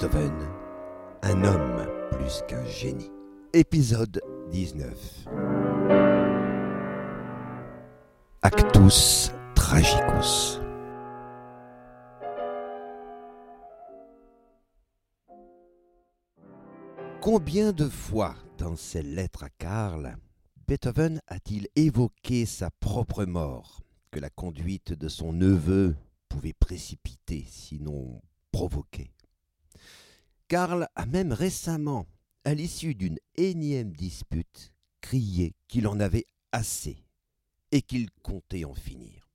Beethoven, un homme plus qu'un génie. Épisode 19. Actus Tragicus. Combien de fois dans ses lettres à Karl, Beethoven a-t-il évoqué sa propre mort, que la conduite de son neveu pouvait précipiter, sinon provoquer. Karl a même récemment, à l'issue d'une énième dispute, crié qu'il en avait assez et qu'il comptait en finir.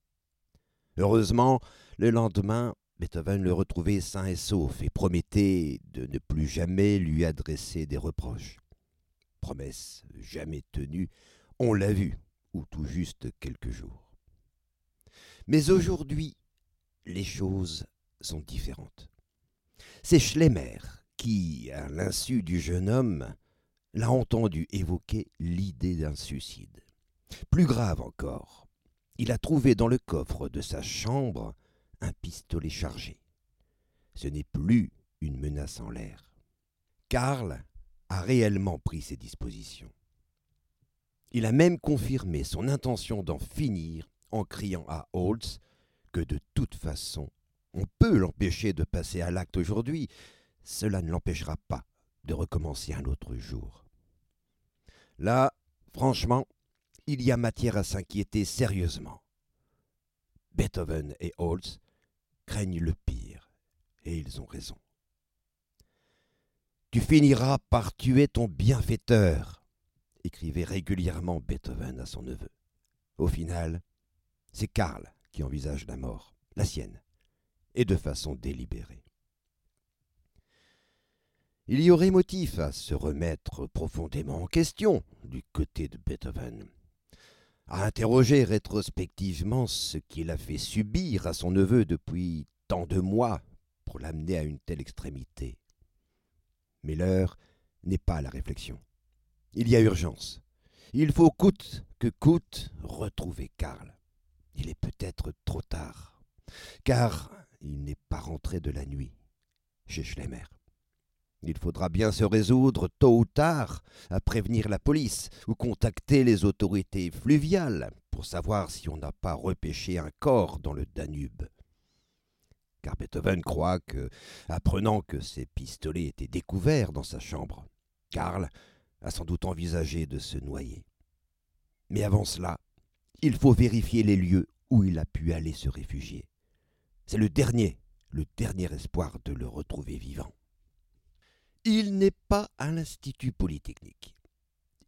Heureusement, le lendemain, Beethoven le retrouvait sain et sauf et promettait de ne plus jamais lui adresser des reproches. Promesse jamais tenue, on l'a vu, ou tout juste quelques jours. Mais aujourd'hui, les choses sont différentes. C'est Schlemmer qui, à l'insu du jeune homme, l'a entendu évoquer l'idée d'un suicide. Plus grave encore, il a trouvé dans le coffre de sa chambre un pistolet chargé. Ce n'est plus une menace en l'air. Karl a réellement pris ses dispositions. Il a même confirmé son intention d'en finir en criant à Holtz que de toute façon, on peut l'empêcher de passer à l'acte aujourd'hui. Cela ne l'empêchera pas de recommencer un autre jour. Là, franchement, il y a matière à s'inquiéter sérieusement. Beethoven et Holtz craignent le pire, et ils ont raison. « Tu finiras par tuer ton bienfaiteur », écrivait régulièrement Beethoven à son neveu. Au final, c'est Karl qui envisage la mort, la sienne, et de façon délibérée. Il y aurait motif à se remettre profondément en question du côté de Beethoven, à interroger rétrospectivement ce qu'il a fait subir à son neveu depuis tant de mois pour l'amener à une telle extrémité. Mais l'heure n'est pas à la réflexion. Il y a urgence. Il faut coûte que coûte retrouver Karl. Il est peut-être trop tard, car il n'est pas rentré de la nuit chez Schlemmer. Il faudra bien se résoudre, tôt ou tard, à prévenir la police ou contacter les autorités fluviales pour savoir si on n'a pas repêché un corps dans le Danube. Car Beethoven croit que, apprenant que ses pistolets étaient découverts dans sa chambre, Karl a sans doute envisagé de se noyer. Mais avant cela, il faut vérifier les lieux où il a pu aller se réfugier. C'est le dernier espoir de le retrouver vivant. Il n'est pas à l'Institut Polytechnique.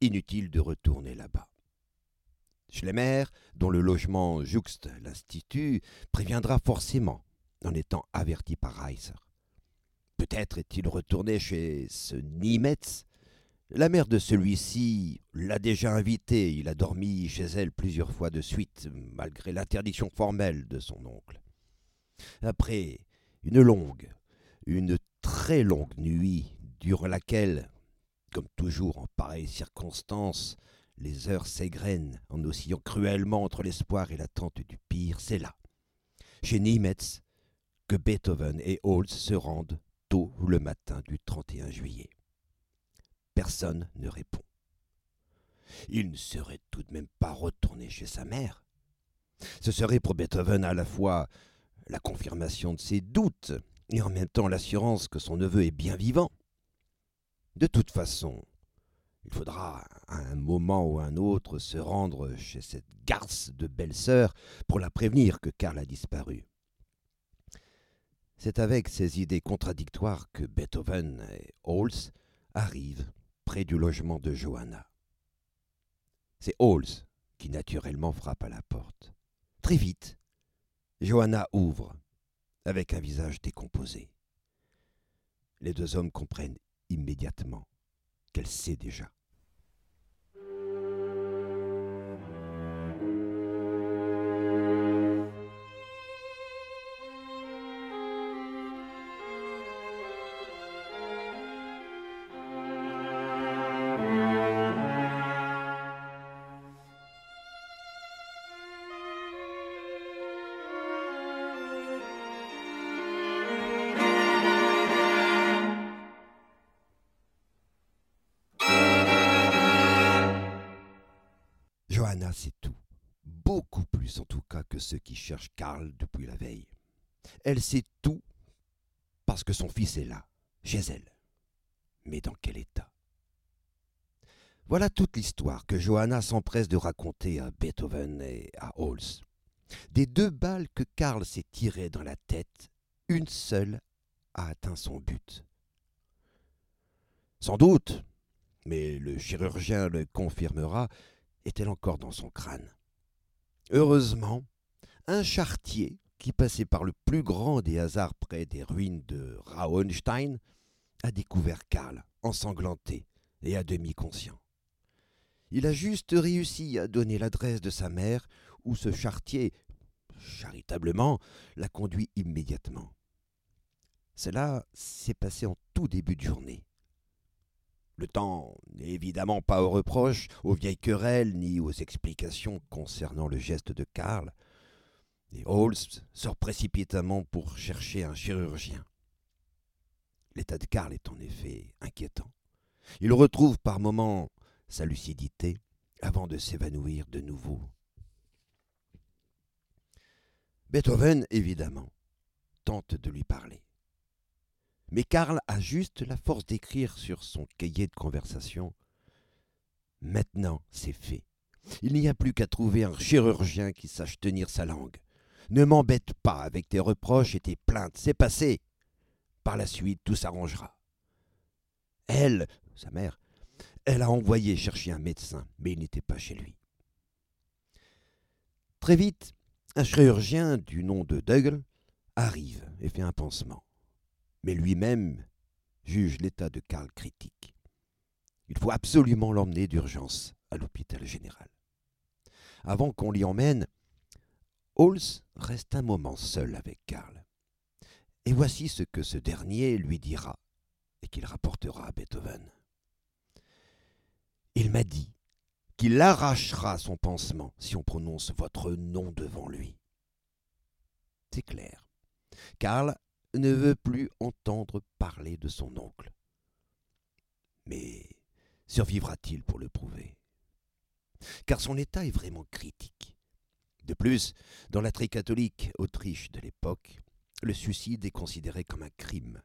Inutile de retourner là-bas. Schlemmer, dont le logement jouxte l'Institut, préviendra forcément en étant averti par Reiser. Peut-être est-il retourné chez ce Niemetz. La mère de celui-ci l'a déjà invité, il a dormi chez elle plusieurs fois de suite, malgré l'interdiction formelle de son oncle. Après une très longue nuit, durant laquelle, comme toujours en pareilles circonstances, les heures s'égrènent en oscillant cruellement entre l'espoir et l'attente du pire, c'est là, chez Niemetz, que Beethoven et Holtz se rendent tôt le matin du 31 juillet. Personne ne répond. Il ne serait tout de même pas retourné chez sa mère. Ce serait pour Beethoven à la fois la confirmation de ses doutes et en même temps l'assurance que son neveu est bien vivant. De toute façon, il faudra à un moment ou à un autre se rendre chez cette garce de belle-sœur pour la prévenir que Karl a disparu. C'est avec ces idées contradictoires que Beethoven et Holtz arrivent près du logement de Johanna. C'est Holtz qui naturellement frappe à la porte. Très vite, Johanna ouvre, avec un visage décomposé. Les deux hommes comprennent immédiatement qu'elle sait déjà. Anna sait tout, beaucoup plus en tout cas que ceux qui cherchent Karl depuis la veille. Elle sait tout parce que son fils est là, chez elle. Mais dans quel état ? Voilà toute l'histoire que Johanna s'empresse de raconter à Beethoven et à Holz. Des 2 balles que Karl s'est tirées dans la tête, une seule a atteint son but. Sans doute, mais le chirurgien le confirmera, est-elle encore dans son crâne. Heureusement, un charretier qui passait par le plus grand des hasards près des ruines de Rauenstein a découvert Karl, ensanglanté et à demi conscient. Il a juste réussi à donner l'adresse de sa mère où ce charretier, charitablement, l'a conduit immédiatement. Cela s'est passé en tout début de journée. Le temps n'est évidemment pas aux reproches, aux vieilles querelles ni aux explications concernant le geste de Karl. Et Holz sort précipitamment pour chercher un chirurgien. L'état de Karl est en effet inquiétant. Il retrouve par moments sa lucidité avant de s'évanouir de nouveau. Beethoven, évidemment, tente de lui parler. Mais Karl a juste la force d'écrire sur son cahier de conversation. Maintenant, c'est fait. Il n'y a plus qu'à trouver un chirurgien qui sache tenir sa langue. Ne m'embête pas avec tes reproches et tes plaintes, c'est passé. Par la suite, tout s'arrangera. Elle, sa mère, elle a envoyé chercher un médecin, mais il n'était pas chez lui. Très vite, un chirurgien du nom de Dögl arrive et fait un pansement. Mais lui-même juge l'état de Karl critique. Il faut absolument l'emmener d'urgence à l'hôpital général. Avant qu'on l'y emmène, Holz reste un moment seul avec Karl. Et voici ce que ce dernier lui dira et qu'il rapportera à Beethoven. Il m'a dit qu'il arrachera à son pansement si on prononce votre nom devant lui. C'est clair. Karl ne veut plus entendre parler de son oncle. Mais survivra-t-il pour le prouver ? Car son état est vraiment critique. De plus, dans la très catholique Autriche de l'époque, le suicide est considéré comme un crime.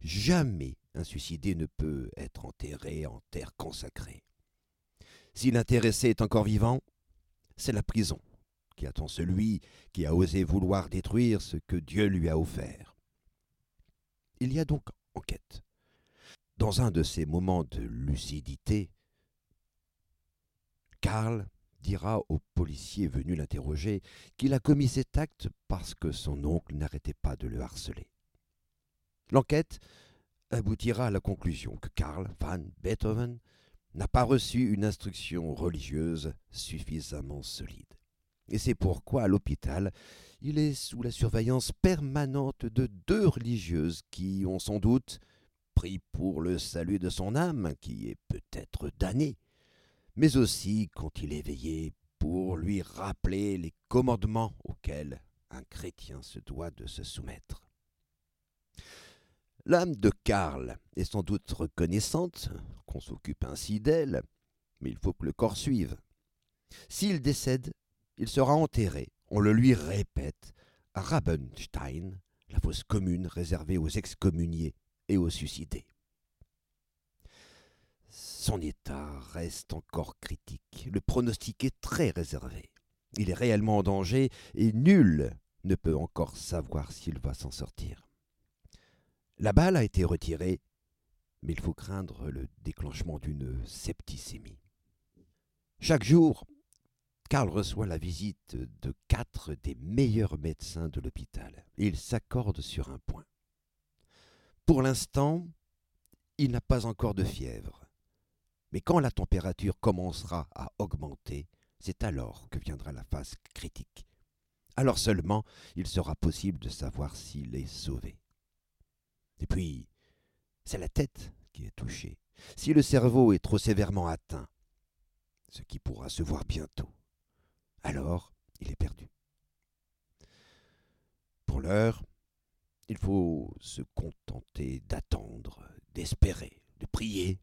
Jamais un suicidé ne peut être enterré en terre consacrée. Si l'intéressé est encore vivant, c'est la prison qui attend celui qui a osé vouloir détruire ce que Dieu lui a offert. Il y a donc enquête. Dans un de ces moments de lucidité, Karl dira au policier venu l'interroger qu'il a commis cet acte parce que son oncle n'arrêtait pas de le harceler. L'enquête aboutira à la conclusion que Karl van Beethoven n'a pas reçu une instruction religieuse suffisamment solide. Et c'est pourquoi, à l'hôpital, il est sous la surveillance permanente de 2 religieuses qui ont sans doute pris pour le salut de son âme, qui est peut-être damnée, mais aussi, quand il est veillé, pour lui rappeler les commandements auxquels un chrétien se doit de se soumettre. L'âme de Karl est sans doute reconnaissante qu'on s'occupe ainsi d'elle, mais il faut que le corps suive. S'il décède, il sera enterré, on le lui répète, à Rabenstein, la fosse commune réservée aux excommuniés et aux suicidés. Son état reste encore critique. Le pronostic est très réservé. Il est réellement en danger et nul ne peut encore savoir s'il va s'en sortir. La balle a été retirée, mais il faut craindre le déclenchement d'une septicémie. Chaque jour, Karl reçoit la visite de 4 des meilleurs médecins de l'hôpital. Ils s'accordent sur un point. Pour l'instant, il n'a pas encore de fièvre. Mais quand la température commencera à augmenter, c'est alors que viendra la phase critique. Alors seulement, il sera possible de savoir s'il est sauvé. Et puis, c'est la tête qui est touchée. Si le cerveau est trop sévèrement atteint, ce qui pourra se voir bientôt, alors, il est perdu. Pour l'heure, il faut se contenter d'attendre, d'espérer, de prier.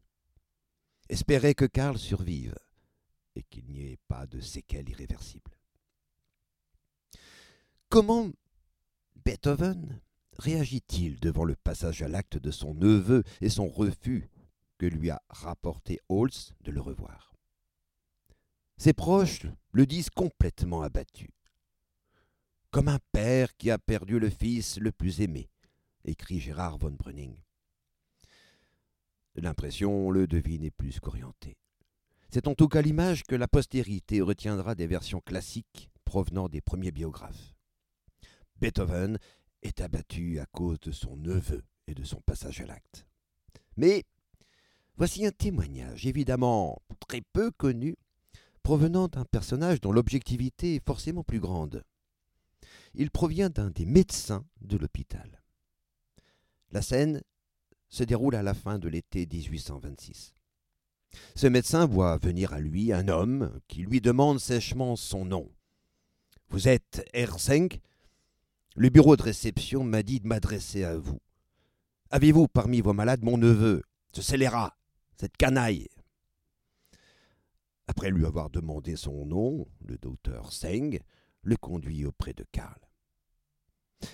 Espérer que Karl survive, et qu'il n'y ait pas de séquelles irréversibles. Comment Beethoven réagit-il devant le passage à l'acte de son neveu et son refus que lui a rapporté Holz de le revoir? Ses proches le disent complètement abattu. « Comme un père qui a perdu le fils le plus aimé », écrit Gérard von Brüning. L'impression, on le devine, est plus qu'orientée. C'est en tout cas l'image que la postérité retiendra des versions classiques provenant des premiers biographes. Beethoven est abattu à cause de son neveu et de son passage à l'acte. Mais voici un témoignage, évidemment très peu connu, provenant d'un personnage dont l'objectivité est forcément plus grande. Il provient d'un des médecins de l'hôpital. La scène se déroule à la fin de l'été 1826. Ce médecin voit venir à lui un homme qui lui demande sèchement son nom. « Vous êtes R5 ? Le bureau de réception m'a dit de m'adresser à vous. Avez-vous parmi vos malades mon neveu, ce scélérat, cette canaille ?» Après lui avoir demandé son nom, le docteur Seng le conduit auprès de Karl.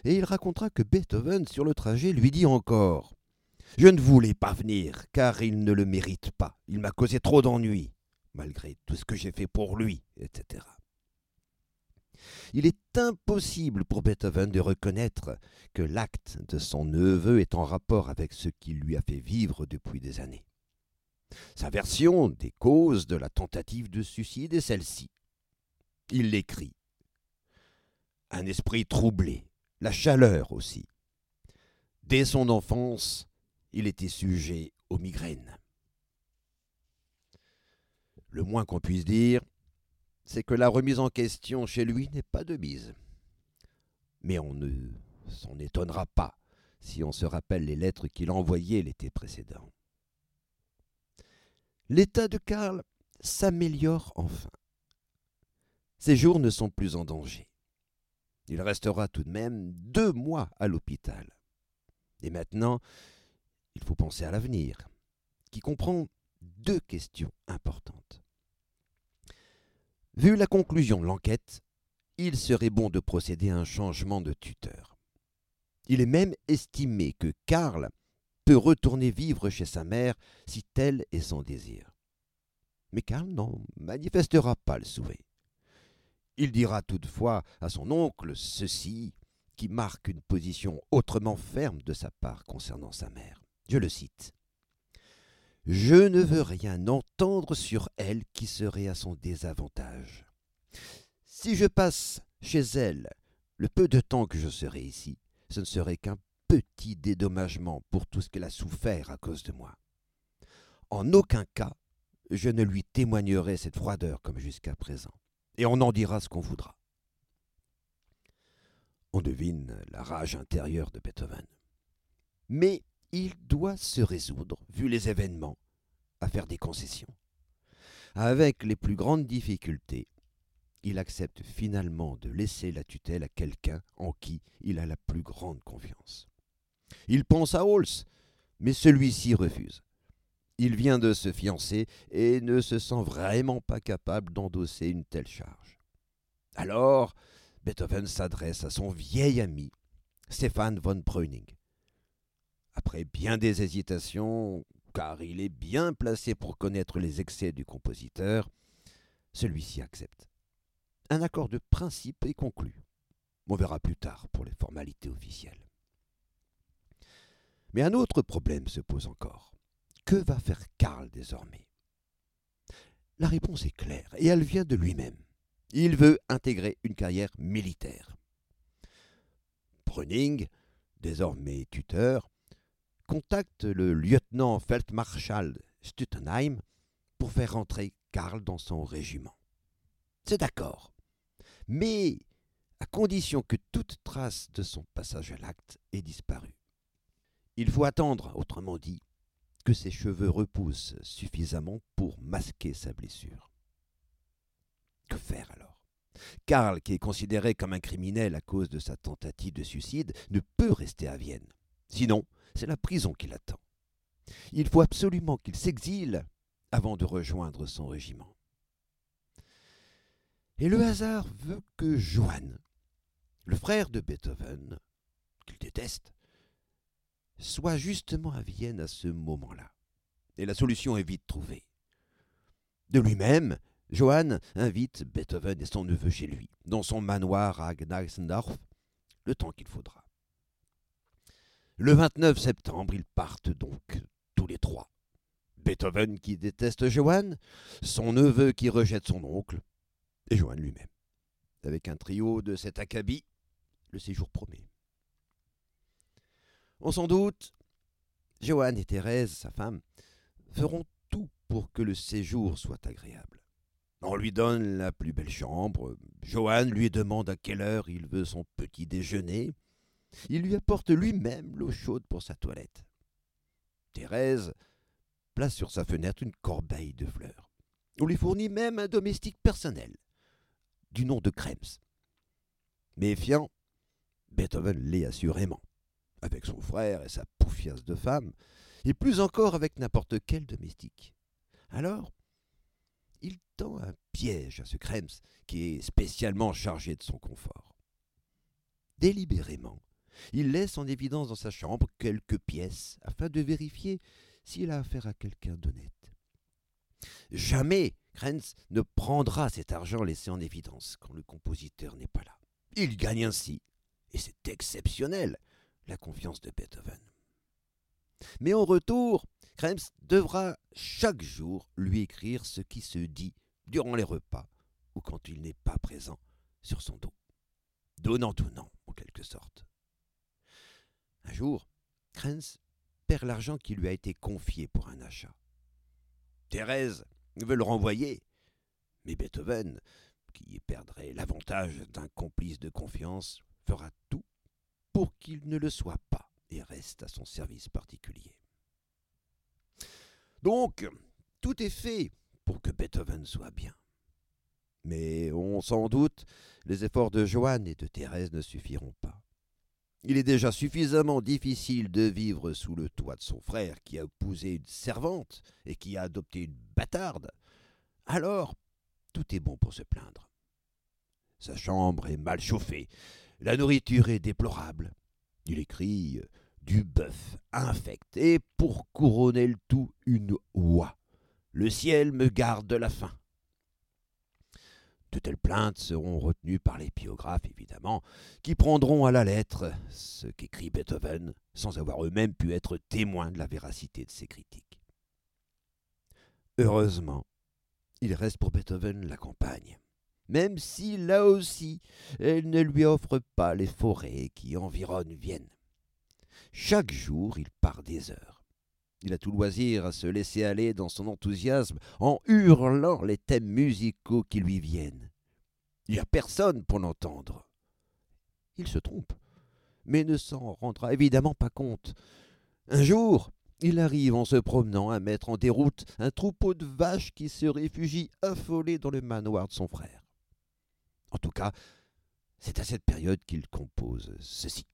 Et il racontera que Beethoven, sur le trajet, lui dit encore « Je ne voulais pas venir, car il ne le mérite pas. Il m'a causé trop d'ennuis, malgré tout ce que j'ai fait pour lui, etc. » Il est impossible pour Beethoven de reconnaître que l'acte de son neveu est en rapport avec ce qu'il lui a fait vivre depuis des années. Sa version des causes de la tentative de suicide est celle-ci. Il l'écrit. Un esprit troublé, la chaleur aussi. Dès son enfance, il était sujet aux migraines. Le moins qu'on puisse dire, c'est que la remise en question chez lui n'est pas de mise. Mais on ne s'en étonnera pas si on se rappelle les lettres qu'il envoyait l'été précédent. L'état de Karl s'améliore enfin. Ses jours ne sont plus en danger. Il restera tout de même 2 mois à l'hôpital. Et maintenant, il faut penser à l'avenir, qui comprend 2 questions importantes. Vu la conclusion de l'enquête, il serait bon de procéder à un changement de tuteur. Il est même estimé que Karl peut retourner vivre chez sa mère si tel est son désir. Mais Karl n'en manifestera pas le souhait. Il dira toutefois à son oncle ceci, qui marque une position autrement ferme de sa part concernant sa mère. Je le cite. « Je ne veux rien entendre sur elle qui serait à son désavantage. Si je passe chez elle le peu de temps que je serai ici, ce ne serait qu'un petit dédommagement pour tout ce qu'elle a souffert à cause de moi. En aucun cas, je ne lui témoignerai cette froideur comme jusqu'à présent. Et on en dira ce qu'on voudra. » On devine la rage intérieure de Beethoven. Mais il doit se résoudre, vu les événements, à faire des concessions. Avec les plus grandes difficultés, il accepte finalement de laisser la tutelle à quelqu'un en qui il a la plus grande confiance. Il pense à Holz, mais celui-ci refuse. Il vient de se fiancer et ne se sent vraiment pas capable d'endosser une telle charge. Alors, Beethoven s'adresse à son vieil ami, Stefan von Brüning. Après bien des hésitations, car il est bien placé pour connaître les excès du compositeur, celui-ci accepte. Un accord de principe est conclu. On verra plus tard pour les formalités officielles. Mais un autre problème se pose encore. Que va faire Karl désormais? La réponse est claire et elle vient de lui-même. Il veut intégrer une carrière militaire. Brüning, désormais tuteur, contacte le lieutenant Feldmarschall Stuttenheim pour faire rentrer Karl dans son régiment. C'est d'accord, mais à condition que toute trace de son passage à l'acte ait disparu. Il faut attendre, autrement dit, que ses cheveux repoussent suffisamment pour masquer sa blessure. Que faire alors ? Karl, qui est considéré comme un criminel à cause de sa tentative de suicide, ne peut rester à Vienne. Sinon, c'est la prison qui l'attend. Il faut absolument qu'il s'exile avant de rejoindre son régiment. Et le hasard veut que Johann, le frère de Beethoven, qu'il déteste, soit justement à Vienne à ce moment-là. Et la solution est vite trouvée. De lui-même, Johann invite Beethoven et son neveu chez lui, dans son manoir à Gneixendorf, le temps qu'il faudra. Le 29 septembre, ils partent donc, tous les trois. Beethoven qui déteste Johann, son neveu qui rejette son oncle, et Johann lui-même. Avec un trio de cet acabit, le séjour promet. On s'en doute, Johann et Thérèse, sa femme, feront tout pour que le séjour soit agréable. On lui donne la plus belle chambre, Johann lui demande à quelle heure il veut son petit déjeuner, il lui apporte lui-même l'eau chaude pour sa toilette. Thérèse place sur sa fenêtre une corbeille de fleurs. On lui fournit même un domestique personnel, du nom de Krebs. Méfiant, Beethoven l'est assurément, avec son frère et sa poufiasse de femme, et plus encore avec n'importe quel domestique. Alors, il tend un piège à ce Krebs, qui est spécialement chargé de son confort. Délibérément, il laisse en évidence dans sa chambre quelques pièces, afin de vérifier s'il a affaire à quelqu'un d'honnête. Jamais Krebs ne prendra cet argent laissé en évidence quand le compositeur n'est pas là. Il gagne ainsi, et c'est exceptionnel, la confiance de Beethoven. Mais en retour, Krebs devra chaque jour lui écrire ce qui se dit durant les repas ou quand il n'est pas présent sur son dos, donnant en quelque sorte. Un jour, Krebs perd l'argent qui lui a été confié pour un achat. Thérèse veut le renvoyer, mais Beethoven, qui perdrait l'avantage d'un complice de confiance, fera tout pour qu'il ne le soit pas et reste à son service particulier. Donc, tout est fait pour que Beethoven soit bien. Mais on s'en doute, les efforts de Johann et de Thérèse ne suffiront pas. Il est déjà suffisamment difficile de vivre sous le toit de son frère qui a épousé une servante et qui a adopté une bâtarde. Alors, tout est bon pour se plaindre. Sa chambre est mal chauffée, la nourriture est déplorable. Il écrit du bœuf infect et pour couronner le tout, une oie. Le ciel me garde la faim. De telles plaintes seront retenues par les biographes, évidemment, qui prendront à la lettre ce qu'écrit Beethoven, sans avoir eux-mêmes pu être témoins de la véracité de ses critiques. Heureusement, il reste pour Beethoven la campagne, même si, là aussi, elle ne lui offre pas les forêts qui environnent Vienne. Chaque jour, il part des heures. Il a tout loisir à se laisser aller dans son enthousiasme en hurlant les thèmes musicaux qui lui viennent. Il n'y a personne pour l'entendre. Il se trompe, mais ne s'en rendra évidemment pas compte. Un jour, il arrive en se promenant à mettre en déroute un troupeau de vaches qui se réfugie affolé dans le manoir de son frère. En tout cas, c'est à cette période qu'il compose ceci.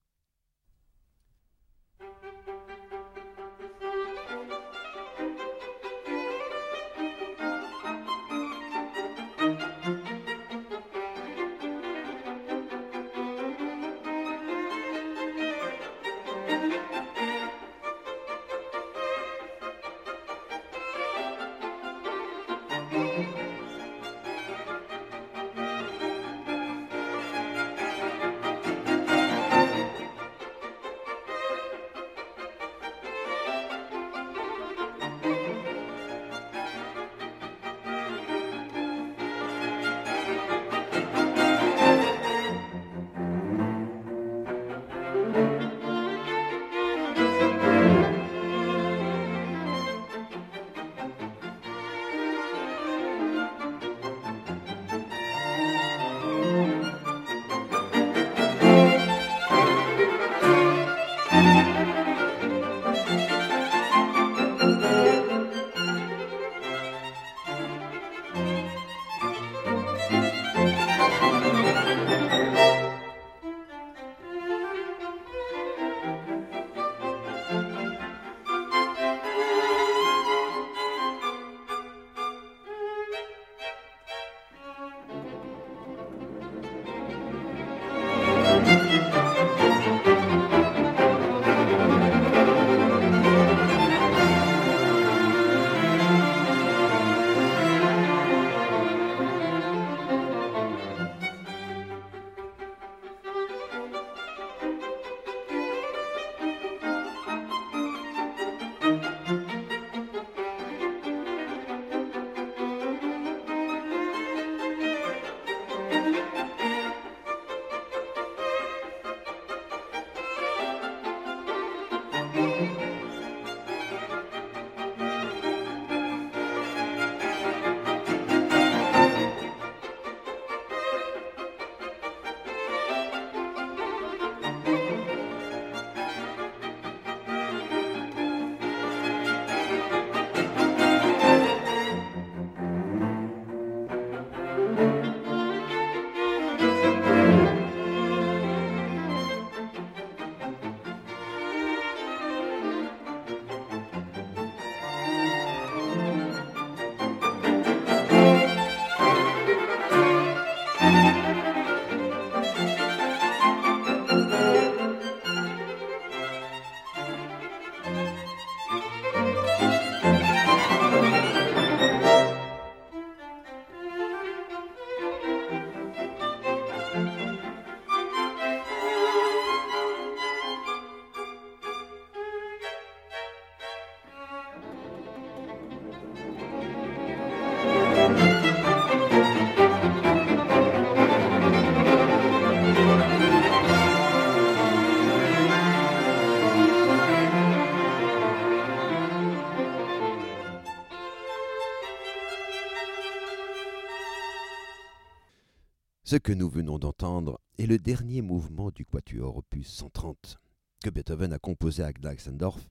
Ce que nous venons d'entendre est le dernier mouvement du Quatuor opus 130 que Beethoven a composé à Gnaxendorf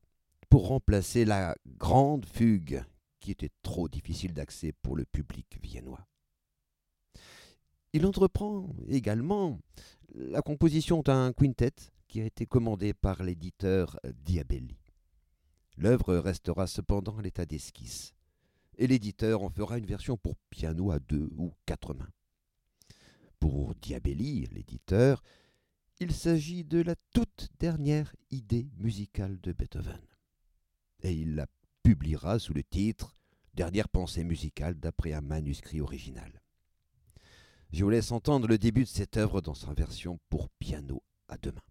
pour remplacer la grande fugue qui était trop difficile d'accès pour le public viennois. Il entreprend également la composition d'un quintet qui a été commandé par l'éditeur Diabelli. L'œuvre restera cependant à l'état d'esquisse et l'éditeur en fera une version pour piano à 2 ou 4 mains. Pour Diabelli, l'éditeur, il s'agit de la toute dernière idée musicale de Beethoven et il la publiera sous le titre « Dernière pensée musicale d'après un manuscrit original ». Je vous laisse entendre le début de cette œuvre dans sa version pour piano à 2 mains.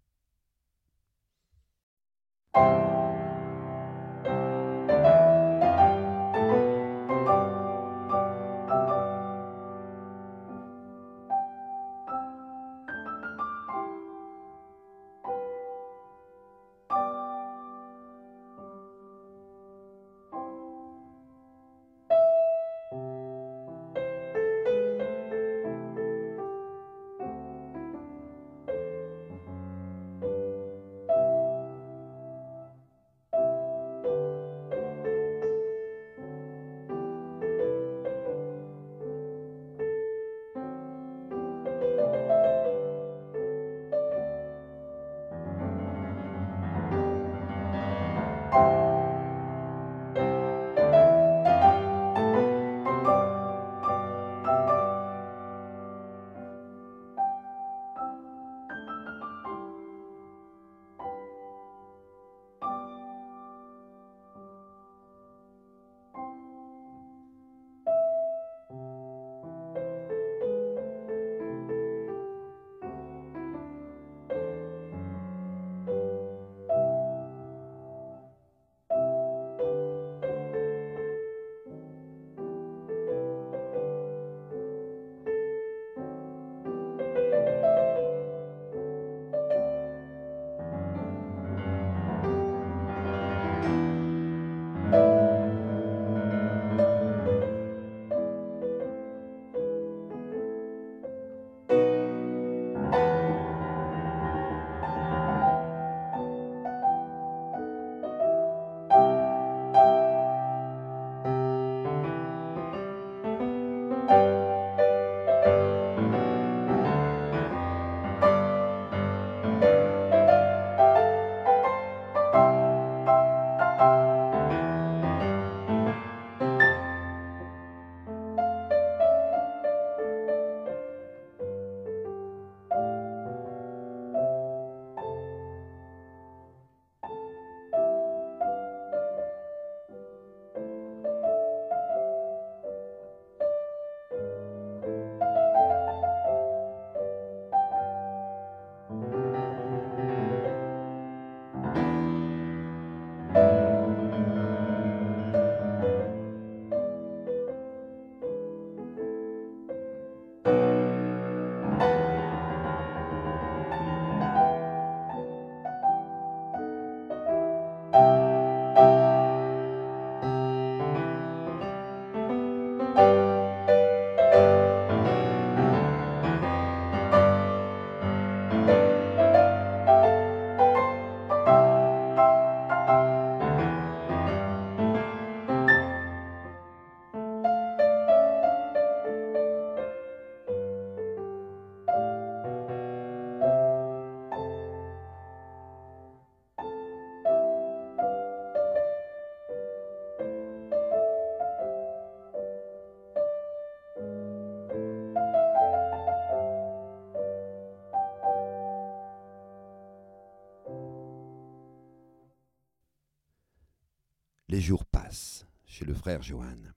Les jours passent chez le frère Johann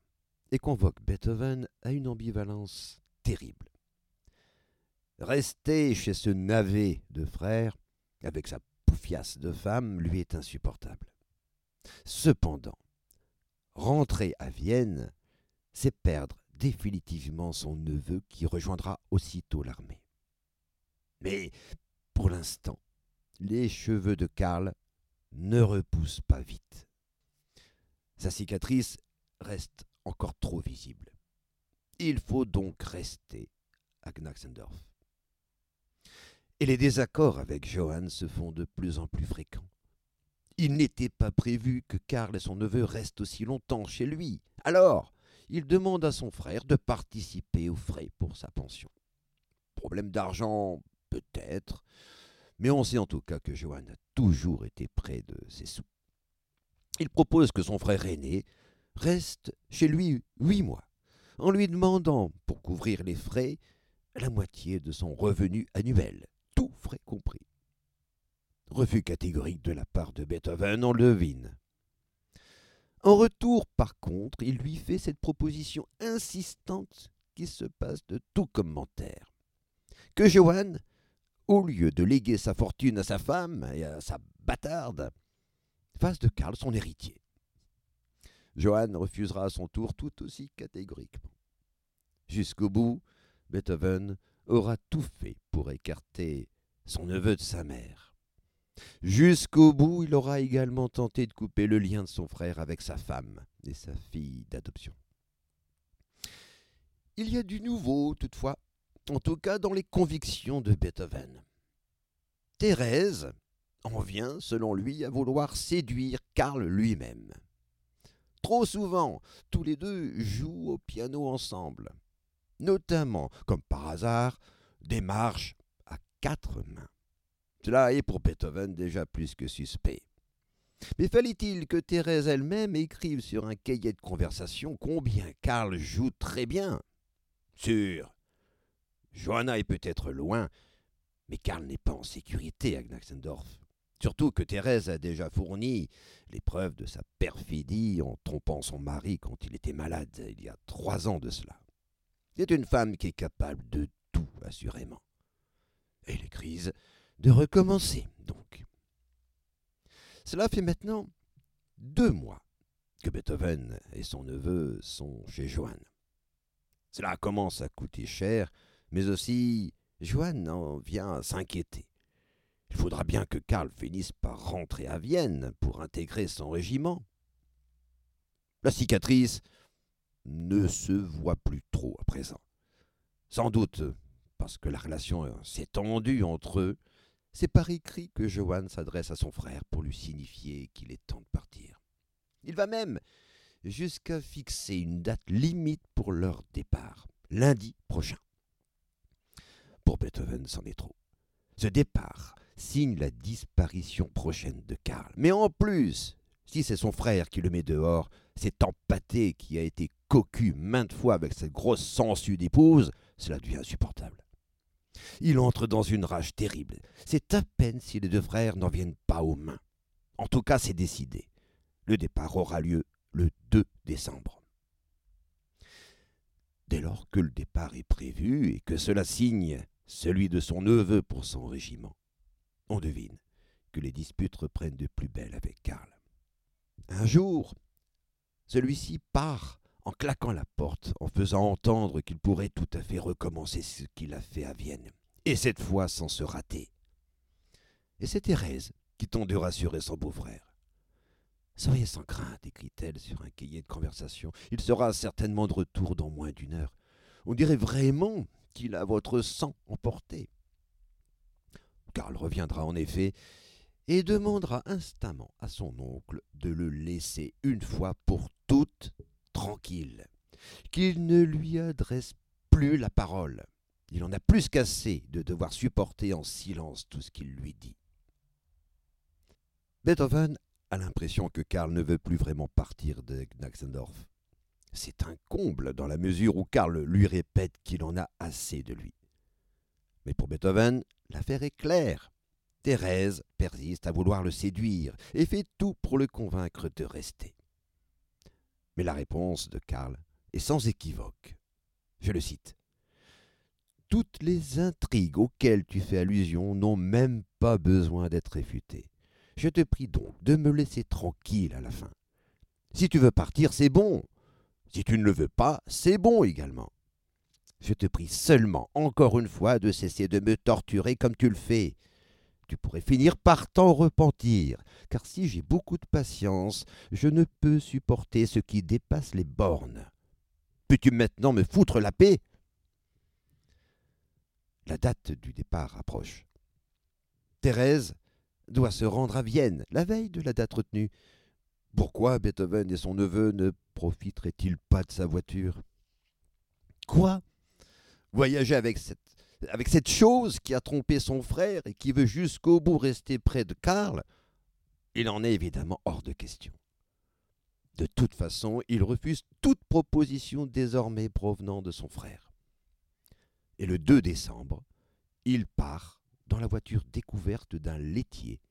et convoquent Beethoven à une ambivalence terrible. Rester chez ce navet de frère, avec sa poufiasse de femme, lui est insupportable. Cependant, rentrer à Vienne, c'est perdre définitivement son neveu qui rejoindra aussitôt l'armée. Mais pour l'instant, les cheveux de Karl ne repoussent pas vite. Sa cicatrice reste encore trop visible. Il faut donc rester à Gneixendorf. Et les désaccords avec Johann se font de plus en plus fréquents. Il n'était pas prévu que Karl et son neveu restent aussi longtemps chez lui. Alors, il demande à son frère de participer aux frais pour sa pension. Problème d'argent, peut-être, mais on sait en tout cas que Johann a toujours été près de ses sous. Il propose que son frère aîné reste chez lui 8 mois, en lui demandant, pour couvrir les frais, la moitié de son revenu annuel, tout frais compris. Refus catégorique de la part de Beethoven, on le devine. En retour, par contre, il lui fait cette proposition insistante qui se passe de tout commentaire. Que Johann, au lieu de léguer sa fortune à sa femme et à sa bâtarde, fasse de Karl son héritier. Johann refusera à son tour tout aussi catégoriquement. Jusqu'au bout, Beethoven aura tout fait pour écarter son neveu de sa mère. Jusqu'au bout, il aura également tenté de couper le lien de son frère avec sa femme et sa fille d'adoption. Il y a du nouveau, toutefois, en tout cas dans les convictions de Beethoven. Thérèse en vient, selon lui, à vouloir séduire Karl lui-même. Trop souvent, tous les deux jouent au piano ensemble, notamment, comme par hasard, des marches à 4 mains. Cela est pour Beethoven déjà plus que suspect. Mais fallait-il que Thérèse elle-même écrive sur un cahier de conversation combien Karl joue très bien ? Sûr, Johanna est peut-être loin, mais Karl n'est pas en sécurité à Gneixendorf. Surtout que Thérèse a déjà fourni les preuves de sa perfidie en trompant son mari quand il était malade il y a 3 ans de cela. C'est une femme qui est capable de tout, assurément. Et les crises de recommencer, donc. Cela fait maintenant 2 mois que Beethoven et son neveu sont chez Johann. Cela commence à coûter cher, mais aussi Johann en vient à s'inquiéter. Il faudra bien que Karl finisse par rentrer à Vienne pour intégrer son régiment. La cicatrice ne se voit plus trop à présent. Sans doute parce que la relation s'est tendue entre eux. C'est par écrit que Johann s'adresse à son frère pour lui signifier qu'il est temps de partir. Il va même jusqu'à fixer une date limite pour leur départ, lundi prochain. Pour Beethoven, c'en est trop. Ce départ signe la disparition prochaine de Karl. Mais en plus, si c'est son frère qui le met dehors, cet empâté qui a été cocu maintes fois avec cette grosse sangsue d'épouse, cela devient insupportable. Il entre dans une rage terrible. C'est à peine si les 2 frères n'en viennent pas aux mains. En tout cas, c'est décidé. Le départ aura lieu le 2 décembre. Dès lors que le départ est prévu et que cela signe celui de son neveu pour son régiment, on devine que les disputes reprennent de plus belle avec Karl. Un jour, celui-ci part en claquant la porte, en faisant entendre qu'il pourrait tout à fait recommencer ce qu'il a fait à Vienne, et cette fois sans se rater. Et c'est Thérèse qui tente de rassurer son beau-frère. « Soyez sans crainte », écrit-elle sur un cahier de conversation. « Il sera certainement de retour dans moins d'1 heure. On dirait vraiment qu'il a votre sang emporté. » Karl reviendra en effet et demandera instamment à son oncle de le laisser une fois pour toutes tranquille, qu'il ne lui adresse plus la parole. Il en a plus qu'assez de devoir supporter en silence tout ce qu'il lui dit. Beethoven a l'impression que Karl ne veut plus vraiment partir de Gneixendorf. C'est un comble dans la mesure où Karl lui répète qu'il en a assez de lui. Mais pour Beethoven, l'affaire est claire. Thérèse persiste à vouloir le séduire et fait tout pour le convaincre de rester. Mais la réponse de Karl est sans équivoque. Je le cite. « Toutes les intrigues auxquelles tu fais allusion n'ont même pas besoin d'être réfutées. Je te prie donc de me laisser tranquille à la fin. Si tu veux partir, c'est bon. Si tu ne le veux pas, c'est bon également. Je te prie seulement, encore une fois, de cesser de me torturer comme tu le fais. » Tu pourrais finir par t'en repentir, car si j'ai beaucoup de patience, je ne peux supporter ce qui dépasse les bornes. Peux-tu maintenant me foutre la paix ? La date du départ approche. Thérèse doit se rendre à Vienne, la veille de la date retenue. Pourquoi Beethoven et son neveu ne profiteraient-ils pas de sa voiture ? Quoi ? Voyager avec cette chose qui a trompé son frère et qui veut jusqu'au bout rester près de Karl, il en est évidemment hors de question. De toute façon, il refuse toute proposition désormais provenant de son frère. Et le 2 décembre, il part dans la voiture découverte d'un laitier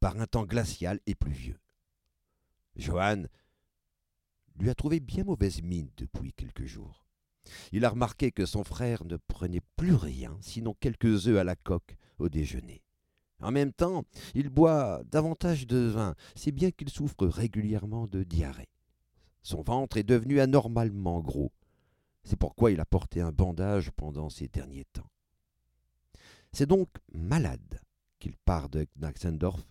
par un temps glacial et pluvieux. Johann lui a trouvé bien mauvaise mine depuis quelques jours. Il a remarqué que son frère ne prenait plus rien, sinon quelques œufs à la coque au déjeuner. En même temps, il boit davantage de vin, si bien qu'il souffre régulièrement de diarrhée. Son ventre est devenu anormalement gros. C'est pourquoi il a porté un bandage pendant ces derniers temps. C'est donc malade qu'il part de Gneixendorf.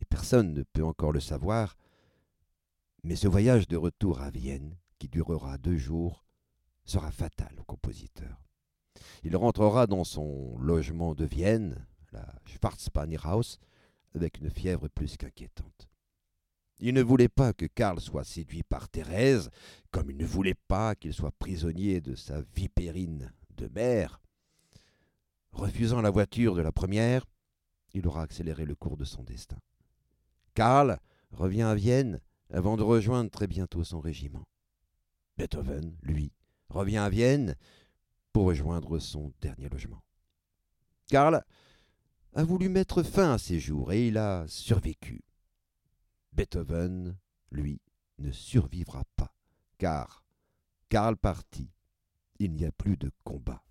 Et personne ne peut encore le savoir, mais ce voyage de retour à Vienne, qui durera 2 jours, sera fatal au compositeur. Il rentrera dans son logement de Vienne, la Schwarzpanierhaus, avec une fièvre plus qu'inquiétante. Il ne voulait pas que Karl soit séduit par Thérèse, comme il ne voulait pas qu'il soit prisonnier de sa vipérine de mère. Refusant la voiture de la première, il aura accéléré le cours de son destin. Karl revient à Vienne avant de rejoindre très bientôt son régiment. Beethoven, lui, revient à Vienne pour rejoindre son dernier logement. Karl a voulu mettre fin à ses jours et il a survécu. Beethoven, lui, ne survivra pas, car Karl parti, il n'y a plus de combat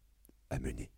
à mener.